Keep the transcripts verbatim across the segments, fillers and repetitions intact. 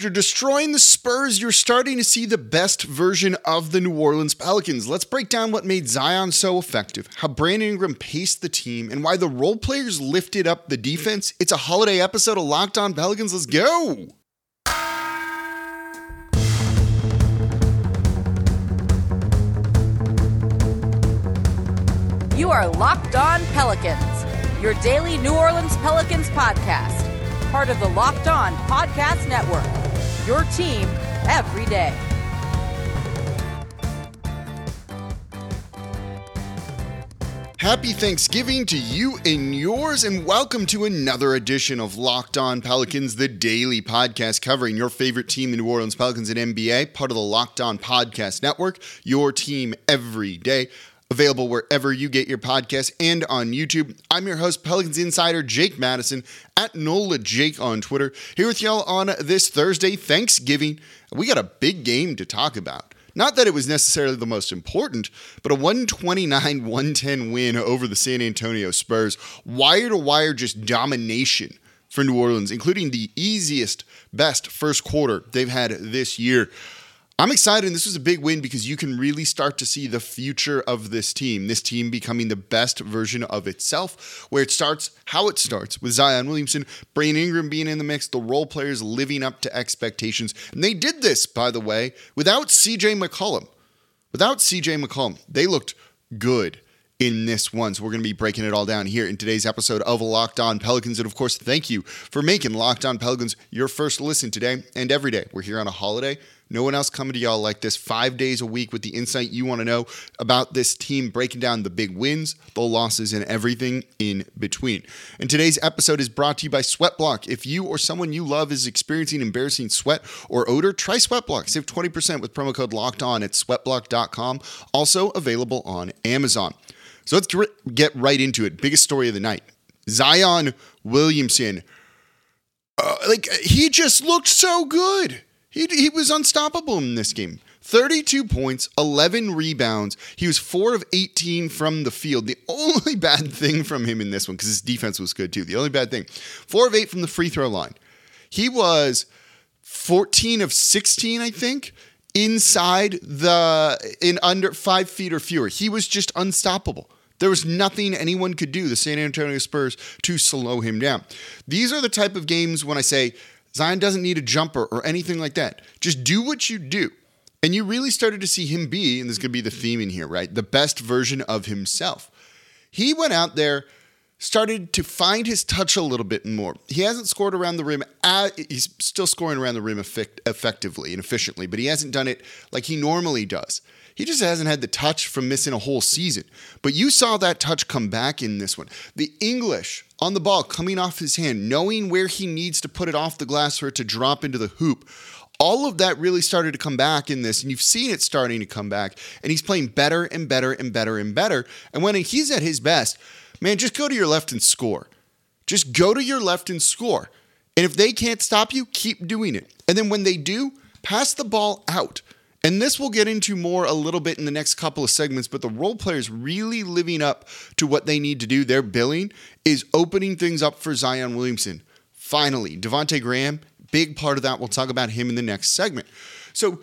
After destroying the Spurs, you're starting to see the best version of the New Orleans Pelicans. Let's break down what made Zion so effective, how Brandon Ingram paced the team, and why the role players lifted up the defense. It's a holiday episode of Locked On Pelicans. Let's go! You are Locked On Pelicans, your daily New Orleans Pelicans podcast. Part of the Locked On Podcast Network, your team every day. Happy Thanksgiving to you and yours, and welcome to another edition of Locked On Pelicans, the daily podcast covering your favorite team, the New Orleans Pelicans and N B A, part of the Locked On Podcast Network, your team every day. Available wherever you get your podcasts and on YouTube. I'm your host, Pelicans Insider Jake Madison, at Nola Jake on Twitter, here with y'all on this Thursday, Thanksgiving. We got a big game to talk about. Not that it was necessarily the most important, but a one twenty-nine to one ten win over the San Antonio Spurs. Wire-to-wire just domination for New Orleans, including the easiest, best first quarter they've had this year. I'm excited, and this was a big win because you can really start to see the future of this team, this team becoming the best version of itself, where it starts, how it starts, with Zion Williamson, Brandon Ingram being in the mix, the role players living up to expectations. And they did this, by the way, without C J. McCollum. Without C J. McCollum, they looked good in this one. So we're going to be breaking it all down here in today's episode of Locked On Pelicans. And of course, thank you for making Locked On Pelicans your first listen today and every day. We're here on a holiday. No one else coming to y'all like this five days a week with the insight you want to know about this team, breaking down the big wins, the losses, and everything in between. And today's episode is brought to you by Sweat Block. If you or someone you love is experiencing embarrassing sweat or odor, try Sweat Block. Save twenty percent with promo code LOCKEDON at sweat block dot com. Also available on Amazon. So let's get right into it. Biggest story of the night. Zion Williamson. Uh, like, he just looked so good. He he was unstoppable in this game. thirty-two points, eleven rebounds. He was four of eighteen from the field. The only bad thing from him in this one, because his defense was good too, the only bad thing, four of eight from the free throw line. He was fourteen of sixteen, I think, inside the, in under five feet or fewer. He was just unstoppable. There was nothing anyone could do, the San Antonio Spurs, to slow him down. These are the type of games when I say, Zion doesn't need a jumper or anything like that. Just do what you do. And you really started to see him be, and this is going to be the theme in here, right? The best version of himself. He went out there, started to find his touch a little bit more. He hasn't scored around the rim. At, he's still scoring around the rim effect, effectively and efficiently, but he hasn't done it like he normally does. He just hasn't had the touch from missing a whole season. But you saw that touch come back in this one. The English on the ball coming off his hand, knowing where he needs to put it off the glass for it to drop into the hoop. All of that really started to come back in this, and you've seen it starting to come back, and he's playing better and better and better and better. And when he's at his best, man, just go to your left and score. Just go to your left and score. And if they can't stop you, keep doing it. And then when they do, pass the ball out. And this we'll get into more a little bit in the next couple of segments, but the role players really living up to what they need to do. Their billing is opening things up for Zion Williamson. Finally, Devontae Graham, big part of that. We'll talk about him in the next segment. So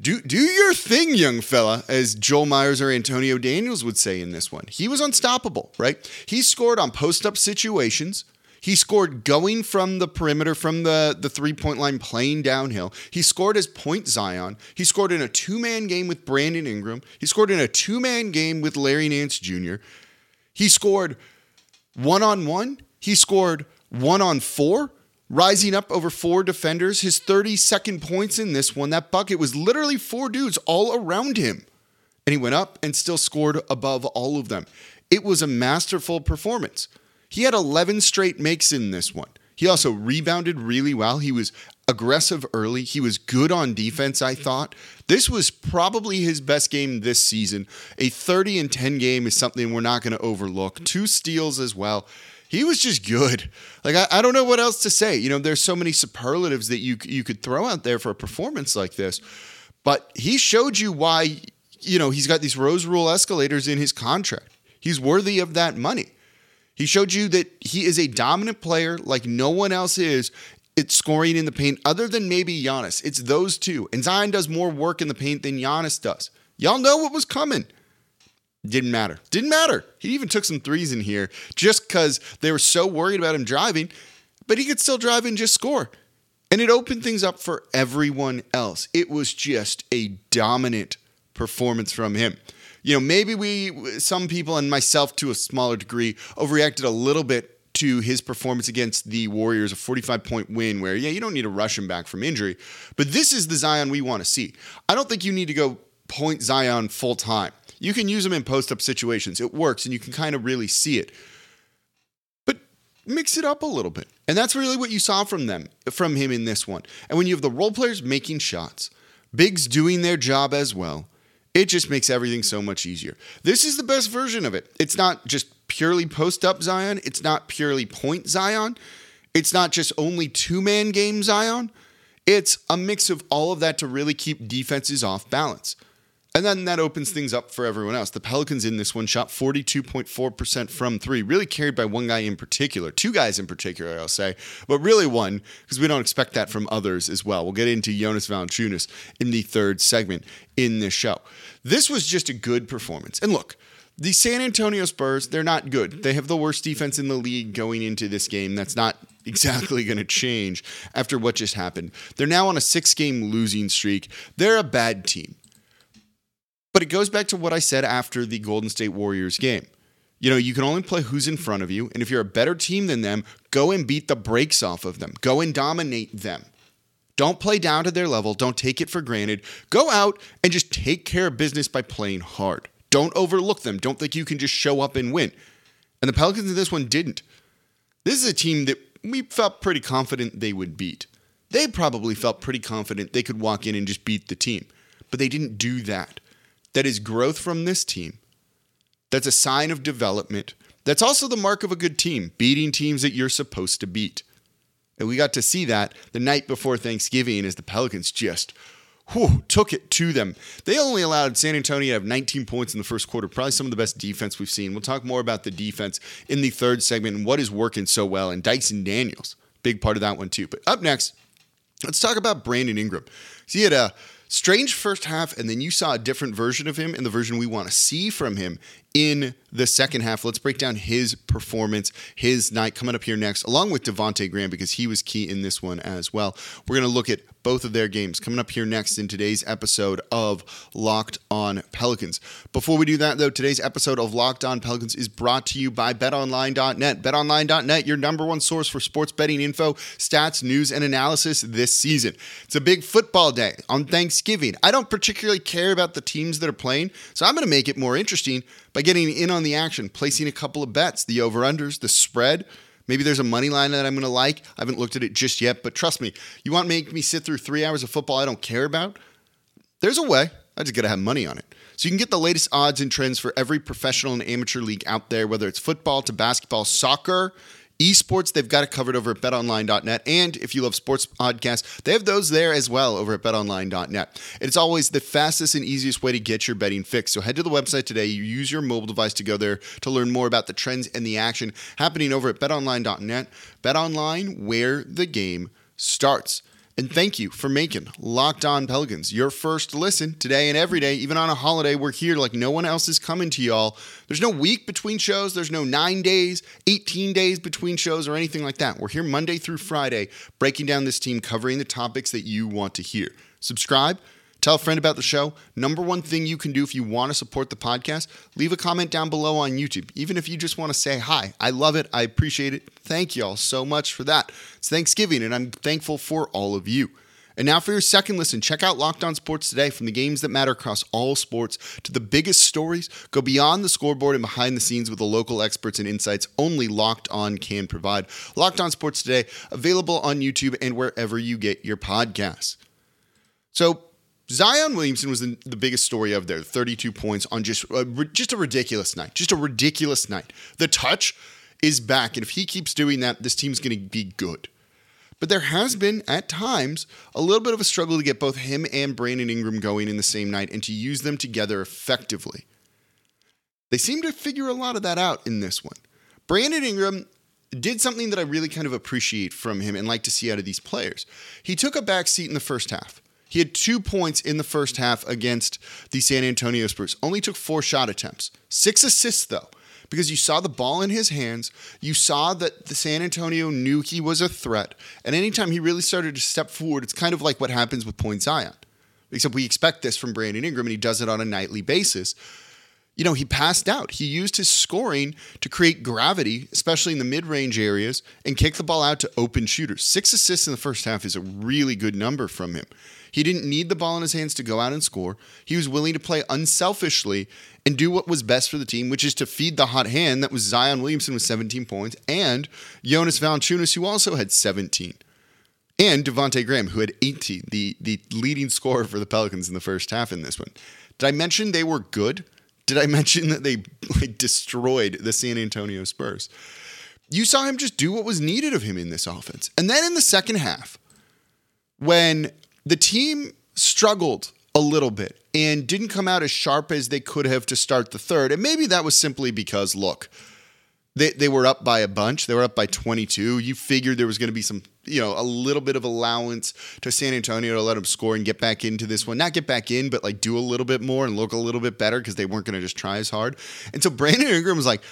do, do your thing, young fella, as Joel Myers or Antonio Daniels would say in this one. He was unstoppable, right? He scored on post-up situations. He scored going from the perimeter, from the, the three-point line, playing downhill. He scored as point Zion. He scored in a two-man game with Brandon Ingram. He scored in a two-man game with Larry Nance Junior He scored one-on-one. He scored one-on-four, rising up over four defenders. His thirty-second points in this one, that bucket was literally four dudes all around him. And he went up and still scored above all of them. It was a masterful performance. He had eleven straight makes in this one. He also rebounded really well. He was aggressive early. He was good on defense, I thought. This was probably his best game this season. A thirty and ten game is something we're not going to overlook. Two steals as well. He was just good. Like, I, I don't know what else to say. You know, there's so many superlatives that you, you could throw out there for a performance like this. But he showed you why, you know, he's got these Rose Rule escalators in his contract. He's worthy of that money. He showed you that he is a dominant player like no one else is It's scoring in the paint, other than maybe Giannis. It's those two. And Zion does more work in the paint than Giannis does. Y'all know what was coming. Didn't matter. Didn't matter. He even took some threes in here just because they were so worried about him driving. But he could still drive and just score. And it opened things up for everyone else. It was just a dominant performance from him. You know, maybe we, some people, and myself to a smaller degree, overreacted a little bit to his performance against the Warriors, a forty-five point win where, yeah, you don't need to rush him back from injury. But this is the Zion we want to see. I don't think you need to go point Zion full time. You can use him in post-up situations. It works, and you can kind of really see it. But mix it up a little bit. And that's really what you saw from them, from him in this one. And when you have the role players making shots, bigs doing their job as well, it just makes everything so much easier. This is the best version of it. It's not just purely post-up Zion. It's not purely point Zion. It's not just only two-man game Zion. It's a mix of all of that to really keep defenses off balance. And then that opens things up for everyone else. The Pelicans in this one shot forty-two point four percent from three, really carried by one guy in particular, two guys in particular, I'll say, but really one, because we don't expect that from others as well. We'll get into Jonas Valanciunas in the third segment in this show. This was just a good performance. And look, the San Antonio Spurs, they're not good. They have the worst defense in the league going into this game. That's not exactly going to change after what just happened. They're now on a six-game losing streak. They're a bad team. But it goes back to what I said after the Golden State Warriors game. You know, you can only play who's in front of you. And if you're a better team than them, go and beat the brakes off of them. Go and dominate them. Don't play down to their level. Don't take it for granted. Go out and just take care of business by playing hard. Don't overlook them. Don't think you can just show up and win. And the Pelicans in this one didn't. This is a team that we felt pretty confident they would beat. They probably felt pretty confident they could walk in and just beat the team. But they didn't do that. That is growth from this team. That's a sign of development. That's also the mark of a good team, beating teams that you're supposed to beat. And we got to see that the night before Thanksgiving as the Pelicans just whew, took it to them. They only allowed San Antonio to have nineteen points in the first quarter, probably some of the best defense we've seen. We'll talk more about the defense in the third segment and what is working so well. And Dyson Daniels, big part of that one too. But up next, let's talk about Brandon Ingram. So he had a strange first half, and then you saw a different version of him and the version we want to see from him in the second half. Let's break down his performance, his night coming up here next, along with Devontae Graham, because he was key in this one as well. We're going to look at both of their games coming up here next in today's episode of Locked On Pelicans. Before we do that, though, today's episode of Locked On Pelicans is brought to you by bet online dot net. bet online dot net, your number one source for sports betting info, stats, news, and analysis this season. It's a big football day on Thanksgiving. I don't particularly care about the teams that are playing, so I'm going to make it more interesting by getting in on the action, placing a couple of bets, the over-unders, the spread. Maybe there's a money line that I'm going to like. I haven't looked at it just yet, but trust me, you want to make me sit through three hours of football I don't care about? There's a way. I just got to have money on it. So you can get the latest odds and trends for every professional and amateur league out there, whether it's football to basketball, soccer, esports, they've got it covered over at bet online dot net. And if you love sports podcasts, they have those there as well over at bet online dot net. It's always the fastest and easiest way to get your betting fix. So head to the website today. You use your mobile device to go there to learn more about the trends and the action happening over at bet online dot net. BetOnline, where the game starts. And thank you for making Locked On Pelicans your first listen today and every day, even on a holiday. We're here like no one else is coming to y'all. There's no week between shows. There's no nine days, eighteen days between shows or anything like that. We're here Monday through Friday breaking down this team, covering the topics that you want to hear. Subscribe. Tell a friend about the show. Number one thing you can do if you want to support the podcast, leave a comment down below on YouTube. Even if you just want to say hi, I love it. I appreciate it. Thank you all so much for that. It's Thanksgiving, and I'm thankful for all of you. And now for your second listen, check out Locked On Sports Today. From the games that matter across all sports to the biggest stories, go beyond the scoreboard and behind the scenes with the local experts and insights only Locked On can provide. Locked On Sports Today, available on YouTube and wherever you get your podcasts. So, Zion Williamson was the, the biggest story of there, thirty-two points on just, uh, ri- just a ridiculous night, just a ridiculous night. The touch is back, and if he keeps doing that, this team's going to be good. But there has been, at times, a little bit of a struggle to get both him and Brandon Ingram going in the same night and to use them together effectively. They seem to figure a lot of that out in this one. Brandon Ingram did something that I really kind of appreciate from him and like to see out of these players. He took a back seat in the first half. He had two points in the first half against the San Antonio Spurs. Only took four shot attempts. Six assists, though, because you saw the ball in his hands. You saw that the San Antonio knew he was a threat. And anytime he really started to step forward, it's kind of like what happens with Point Zion. Except we expect this from Brandon Ingram, and he does it on a nightly basis. You know, he passed out. He used his scoring to create gravity, especially in the mid-range areas, and kick the ball out to open shooters. Six assists in the first half is a really good number from him. He didn't need the ball in his hands to go out and score. He was willing to play unselfishly and do what was best for the team, which is to feed the hot hand that was Zion Williamson with seventeen points and Jonas Valanciunas, who also had seventeen. And Devontae Graham, who had eighteen, the, the leading scorer for the Pelicans in the first half in this one. Did I mention they were good? Did I mention that they like, destroyed the San Antonio Spurs? You saw him just do what was needed of him in this offense. And then in the second half, when the team struggled a little bit and didn't come out as sharp as they could have to start the third, and maybe that was simply because, look, They they were up by a bunch. They were up by twenty-two. You figured there was going to be some, you know, a little bit of allowance to San Antonio to let them score and get back into this one. Not get back in, but like do a little bit more and look a little bit better because they weren't going to just try as hard. And so Brandon Ingram was like,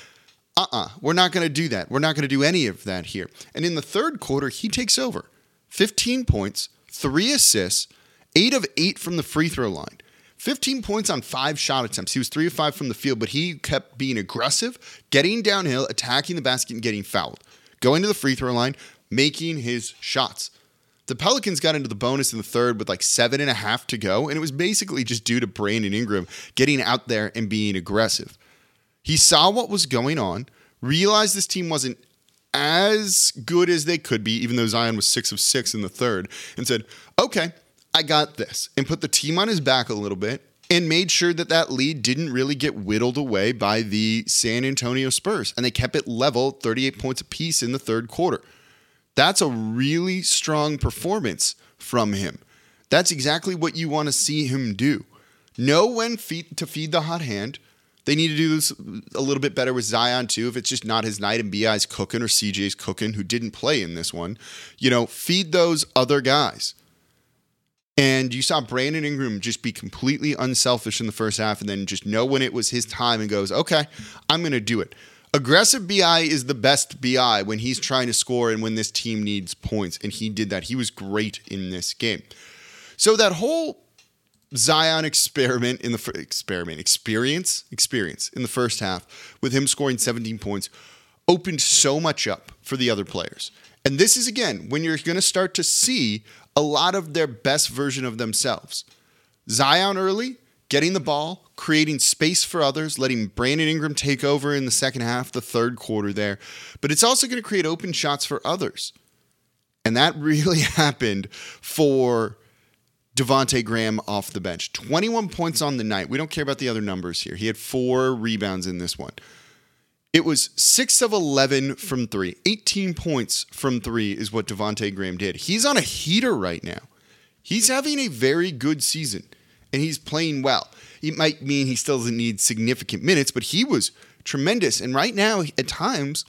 uh-uh, we're not going to do that. We're not going to do any of that here. And in the third quarter, he takes over. fifteen points, three assists, eight of eight from the free throw line. fifteen points on five shot attempts. He was three of five from the field, but he kept being aggressive, getting downhill, attacking the basket, and getting fouled. Going to the free throw line, making his shots. The Pelicans got into the bonus in the third with like seven and a half to go, and it was basically just due to Brandon Ingram getting out there and being aggressive. He saw what was going on, realized this team wasn't as good as they could be, even though Zion was six of six in the third, and said, okay, I got this, and put the team on his back a little bit and made sure that that lead didn't really get whittled away by the San Antonio Spurs. And they kept it level, thirty-eight points apiece in the third quarter. That's a really strong performance from him. That's exactly what you want to see him do. Know when feed, to feed the hot hand. They need to do this a little bit better with Zion, too, if it's just not his night and B I's cooking or C J's cooking, who didn't play in this one. You know, feed those other guys. And you saw Brandon Ingram just be completely unselfish in the first half and then just know when it was his time and goes, okay, I'm going to do it. Aggressive B I is the best B I when he's trying to score and when this team needs points. And he did that. He was great in this game. So that whole Zion experiment in the fr- experiment experience, experience in the first half with him scoring seventeen points opened so much up for the other players. And this is, again, when you're going to start to see a lot of their best version of themselves. Zion early, getting the ball, creating space for others, letting Brandon Ingram take over in the second half, the third quarter there. But it's also going to create open shots for others. And that really happened for Devontae Graham off the bench. twenty-one points on the night. We don't care about the other numbers here. He had four rebounds in this one. It was six of eleven from three. eighteen points from three is what Devontae Graham did. He's on a heater right now. He's having a very good season, and he's playing well. It might mean he still doesn't need significant minutes, but he was tremendous. And right now, at times,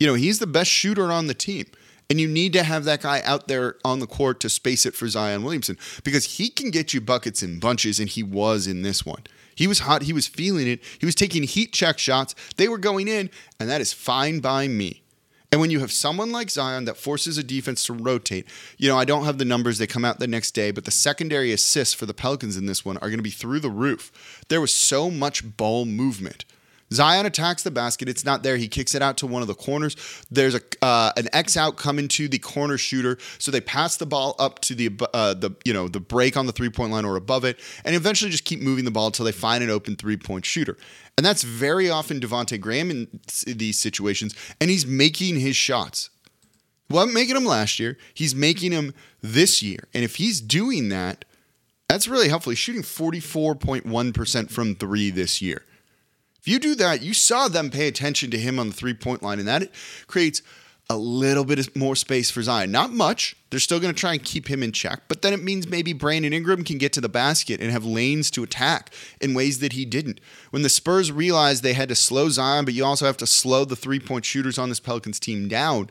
you know, he's the best shooter on the team. And you need to have that guy out there on the court to space it for Zion Williamson because he can get you buckets in bunches, and he was in this one. He was hot. He was feeling it. He was taking heat check shots. They were going in, and that is fine by me. And when you have someone like Zion that forces a defense to rotate, you know, I don't have the numbers. They come out the next day, but the secondary assists for the Pelicans in this one are going to be through the roof. There was so much ball movement. Zion attacks the basket. It's not there. He kicks it out to one of the corners. There's a uh, an X out coming to the corner shooter, so they pass the ball up to the uh, the you know the break on the three point line or above it, and eventually just keep moving the ball until they find an open three point shooter. And that's very often Devontae Graham in these situations, and he's making his shots. Wasn't making them last year. He's making them this year, and if he's doing that, that's really helpful. He's shooting forty-four point one percent from three this year. If you do that, you saw them pay attention to him on the three-point line, and that creates a little bit more space for Zion. Not much. They're still going to try and keep him in check. But then it means maybe Brandon Ingram can get to the basket and have lanes to attack in ways that he didn't. When the Spurs realized they had to slow Zion, but you also have to slow the three-point shooters on this Pelicans team down,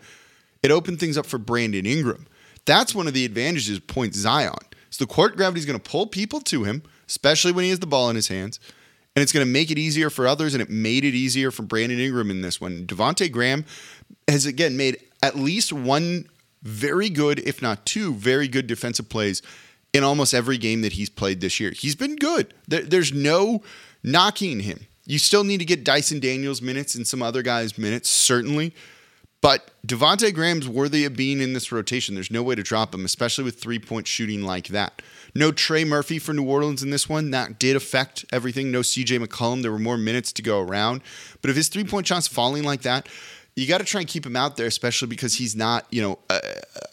it opened things up for Brandon Ingram. That's one of the advantages of point Zion. So the court gravity is going to pull people to him, especially when he has the ball in his hands. And it's going to make it easier for others, and it made it easier for Brandon Ingram in this one. Devontae Graham has, again, made at least one very good, if not two, very good defensive plays in almost every game that he's played this year. He's been good. There's no knocking him. You still need to get Dyson Daniels minutes and some other guys' minutes, certainly. But Devontae Graham's worthy of being in this rotation. There's no way to drop him, especially with three-point shooting like that. No Trey Murphy for New Orleans in this one. That did affect everything. No C J. McCollum. There were more minutes to go around. But if his three-point shot's falling like that, you got to try and keep him out there, especially because he's not, you know, a,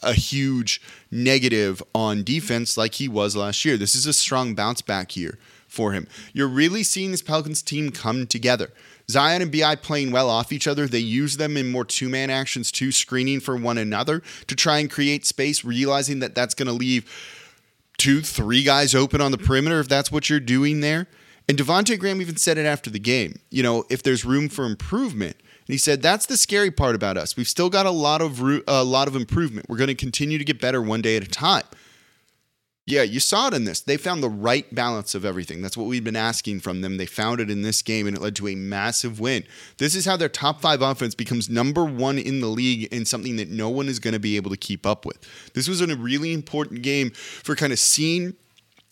a huge negative on defense like he was last year. This is a strong bounce back year for him. You're really seeing this Pelicans team come together. Zion and B I playing well off each other. They use them in more two-man actions too, screening for one another to try and create space, realizing that that's going to leave two, three guys open on the perimeter if that's what you're doing there. And Devontae Graham even said it after the game, you know, if there's room for improvement. And he said, that's the scary part about us. We've still got a lot of ro- a lot of improvement. We're going to continue to get better one day at a time. Yeah, you saw it in this. They found the right balance of everything. That's what we've been asking from them. They found it in this game, and it led to a massive win. This is how their top five offense becomes number one in the league and something that no one is going to be able to keep up with. This was a really important game for kind of seeing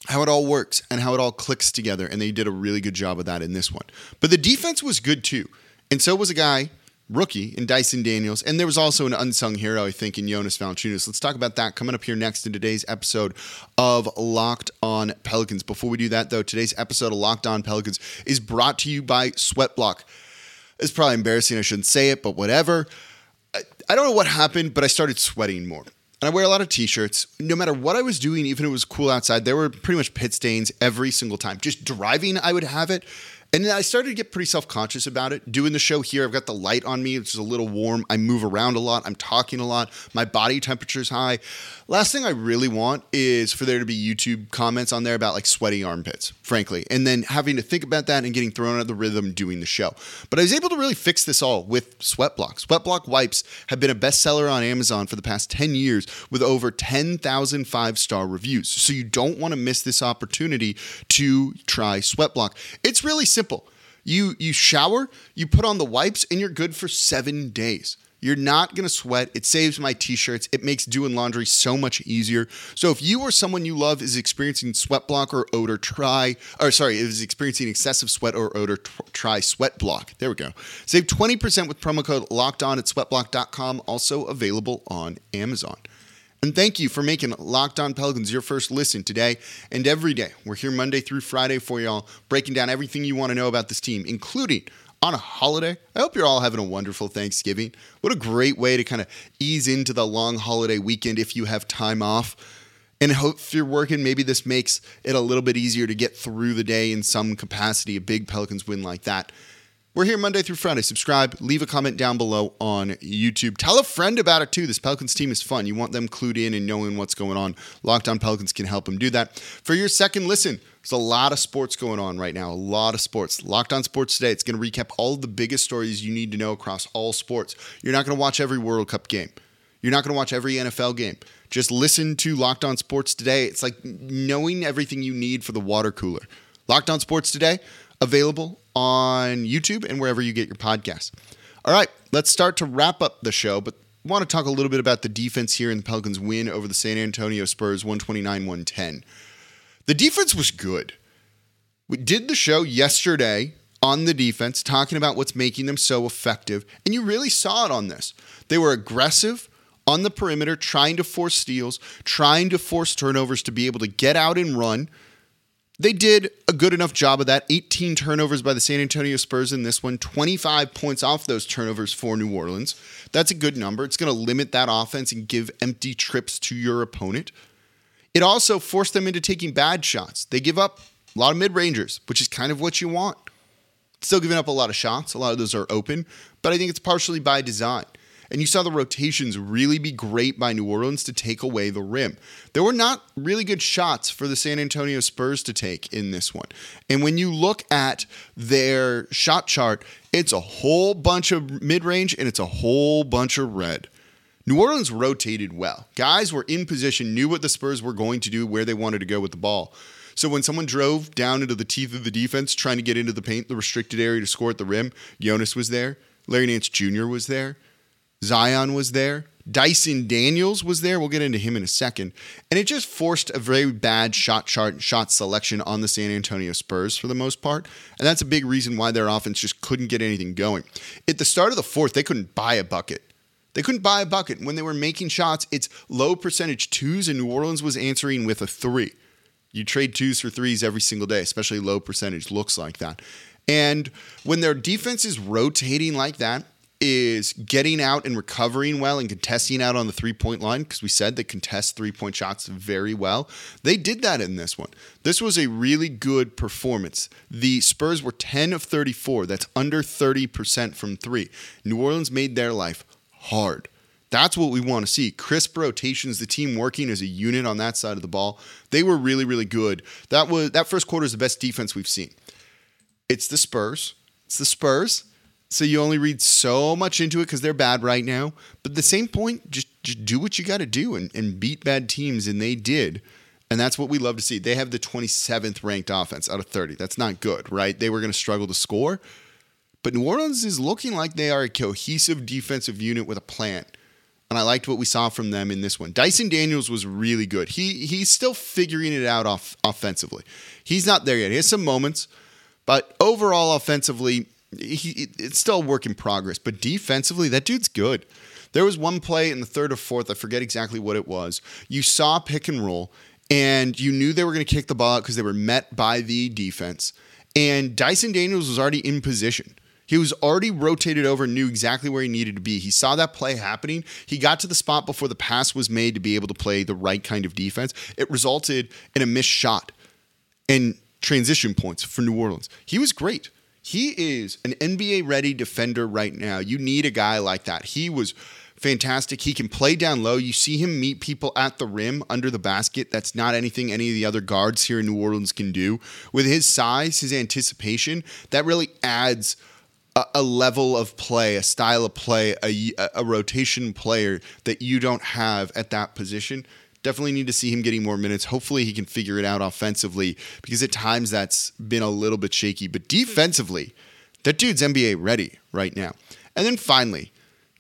how it all works and how it all clicks together, and they did a really good job of that in this one. But the defense was good too, and so was a guy, rookie, in Dyson Daniels, and there was also an unsung hero, I think, in Jonas Valanciunas. Let's talk about that coming up here next in today's episode of Locked On Pelicans. Before we do that, though, today's episode of Locked On Pelicans is brought to you by Sweat Block. It's probably embarrassing. I shouldn't say it, but whatever. I, I don't know what happened, but I started sweating more. And I wear a lot of t-shirts. No matter what I was doing, even if it was cool outside, there were pretty much pit stains every single time. Just driving, I would have it. And then I started to get pretty self-conscious about it. Doing the show here, I've got the light on me. It's a little warm. I move around a lot. I'm talking a lot. My body temperature's high. Last thing I really want is for there to be YouTube comments on there about like sweaty armpits, frankly. And then having to think about that and getting thrown out of the rhythm doing the show. But I was able to really fix this all with Sweat Block. Sweat Block wipes have been a bestseller on Amazon for the past ten years with over ten thousand five-star reviews. So you don't want to miss this opportunity to try Sweat Block. It's really simple. Simple. You you shower, you put on the wipes, and you're good for seven days. You're not going to sweat. It saves my t-shirts. It makes doing laundry so much easier. So if you or someone you love is experiencing sweat block or odor, try, or sorry, is experiencing excessive sweat or odor, try Sweat Block. There we go. Save twenty percent with promo code LOCKEDON at sweat block dot com, also available on Amazon. And thank you for making Locked On Pelicans your first listen today and every day. We're here Monday through Friday for y'all, breaking down everything you want to know about this team, including on a holiday. I hope you're all having a wonderful Thanksgiving. What a great way to kind of ease into the long holiday weekend if you have time off. And hope if you're working, maybe this makes it a little bit easier to get through the day in some capacity, a big Pelicans win like that. We're here Monday through Friday. Subscribe, leave a comment down below on YouTube. Tell a friend about it too. This Pelicans team is fun. You want them clued in and knowing what's going on. Locked On Pelicans can help them do that. For your second listen, there's a lot of sports going on right now. A lot of sports. Locked On Sports Today. It's going to recap all the biggest stories you need to know across all sports. You're not going to watch every World Cup game. You're not going to watch every N F L game. Just listen to Locked On Sports Today. It's like knowing everything you need for the water cooler. Locked On Sports Today, available on YouTube and wherever you get your podcasts. All right, let's start to wrap up the show, but want to talk a little bit about the defense here in the Pelicans' win over the San Antonio Spurs, one twenty-nine to one ten. The defense was good. We did the show yesterday on the defense, talking about what's making them so effective, and you really saw it on this. They were aggressive on the perimeter, trying to force steals, trying to force turnovers to be able to get out and run. They did a good enough job of that. eighteen turnovers by the San Antonio Spurs in this one. twenty-five points off those turnovers for New Orleans. That's a good number. It's going to limit that offense and give empty trips to your opponent. It also forced them into taking bad shots. They give up a lot of mid-rangers, which is kind of what you want. Still giving up a lot of shots. A lot of those are open, but I think it's partially by design. and you saw the rotations really be great by New Orleans to take away the rim. There were not really good shots for the San Antonio Spurs to take in this one. And when you look at their shot chart, it's a whole bunch of mid-range and it's a whole bunch of red. New Orleans rotated well. Guys were in position, knew what the Spurs were going to do, where they wanted to go with the ball. So when someone drove down into the teeth of the defense, trying to get into the paint, the restricted area to score at the rim, Jonas was there. Larry Nance Junior was there. Zion was there. Dyson Daniels was there. We'll get into him in a second. And it just forced a very bad shot chart and shot selection on the San Antonio Spurs for the most part. And that's a big reason why their offense just couldn't get anything going. At the start of the fourth, they couldn't buy a bucket. They couldn't buy a bucket. When they were making shots, it's low percentage twos, and New Orleans was answering with a three. You trade twos for threes every single day, especially low percentage looks like that. And when their defense is rotating like that, is getting out and recovering well and contesting out on the three-point line, because we said they contest three-point shots very well. They did that in this one. This was a really good performance. The Spurs were ten of thirty-four. That's under thirty percent from three. New Orleans made their life hard. That's what we want to see. Crisp rotations, the team working as a unit on that side of the ball. They were really, really good. That was that first quarter is the best defense we've seen. It's the Spurs. It's the Spurs. So you only read so much into it because they're bad right now. But at the same point, just, just do what you got to do and, and beat bad teams, and they did. And that's what we love to see. They have the twenty-seventh ranked offense out of thirty. That's not good, right? They were going to struggle to score. But New Orleans is looking like they are a cohesive defensive unit with a plan. And I liked what we saw from them in this one. Dyson Daniels was really good. He he's still figuring it out off, offensively. He's not there yet. He has some moments, but overall offensively, he, it's still a work in progress. But defensively, that dude's good. There was one play in the third or fourth. I forget exactly what it was. You saw pick and roll, and you knew they were going to kick the ball out because they were met by the defense. And Dyson Daniels was already in position. He was already rotated over and knew exactly where he needed to be. He saw that play happening. He got to the spot before the pass was made to be able to play the right kind of defense. It resulted in a missed shot and transition points for New Orleans. He was great. He is an N B A-ready defender right now. You need a guy like that. He was fantastic. He can play down low. You see him meet people at the rim under the basket. That's not anything any of the other guards here in New Orleans can do. With his size, his anticipation, that really adds a level of play, a style of play, a, a rotation player that you don't have at that position. Definitely need to see him getting more minutes. Hopefully he can figure it out offensively, because at times that's been a little bit shaky. But defensively, that dude's N B A ready right now. And then finally,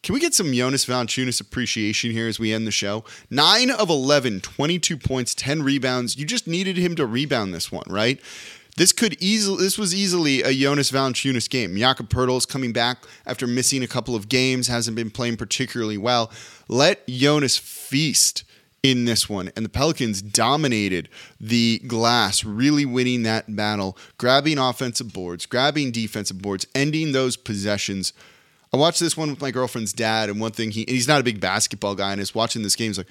can we get some Jonas Valanciunas appreciation here as we end the show? nine of eleven, twenty-two points, ten rebounds. You just needed him to rebound this one, right? This could easily. This was easily a Jonas Valanciunas game. Jakob Poeltl's coming back after missing a couple of games, hasn't been playing particularly well. Let Jonas feast in this one. And the Pelicans dominated the glass, really winning that battle, grabbing offensive boards, grabbing defensive boards, ending those possessions. I watched this one with my girlfriend's dad, and one thing, he and he's not a big basketball guy, and is watching this game. He's like,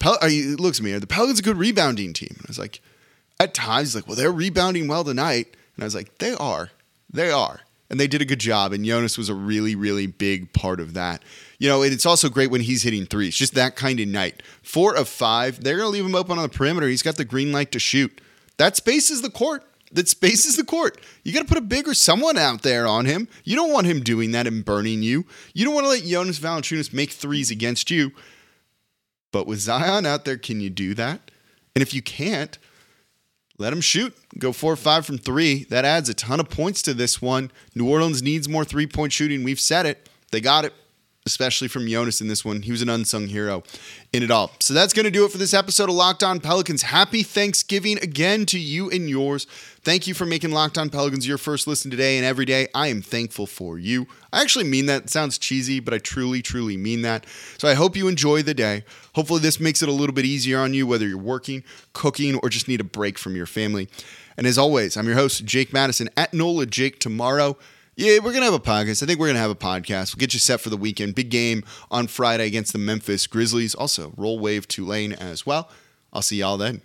Pel- are you, looks at me, are the Pelicans a good rebounding team? And I was like, at times, like, well, they're rebounding well tonight. And I was like, they are. They are. And they did a good job. And Jonas was a really, really big part of that. You know, and it's also great when he's hitting threes. Just that kind of night. Four of five. They're going to leave him open on the perimeter. He's got the green light to shoot. That spaces the court. That spaces the court. You got to put a bigger someone out there on him. You don't want him doing that and burning you. You don't want to let Jonas Valanciunas make threes against you. But with Zion out there, can you do that? And if you can't, let him shoot. Go four or five from three. That adds a ton of points to this one. New Orleans needs more three-point shooting. We've said it. They got it, especially from Jonas in this one. He was an unsung hero in it all. So that's going to do it for this episode of Locked On Pelicans. Happy Thanksgiving again to you and yours. Thank you for making Locked On Pelicans your first listen today and every day. I am thankful for you. I actually mean that. It sounds cheesy, but I truly, truly mean that. So I hope you enjoy the day. Hopefully this makes it a little bit easier on you, whether you're working, cooking, or just need a break from your family. And as always, I'm your host, Jake Madison, at Nola Jake tomorrow. Yeah, we're going to have a podcast. I think we're going to have a podcast. We'll get you set for the weekend. Big game on Friday against the Memphis Grizzlies. Also, roll wave Tulane as well. I'll see y'all then.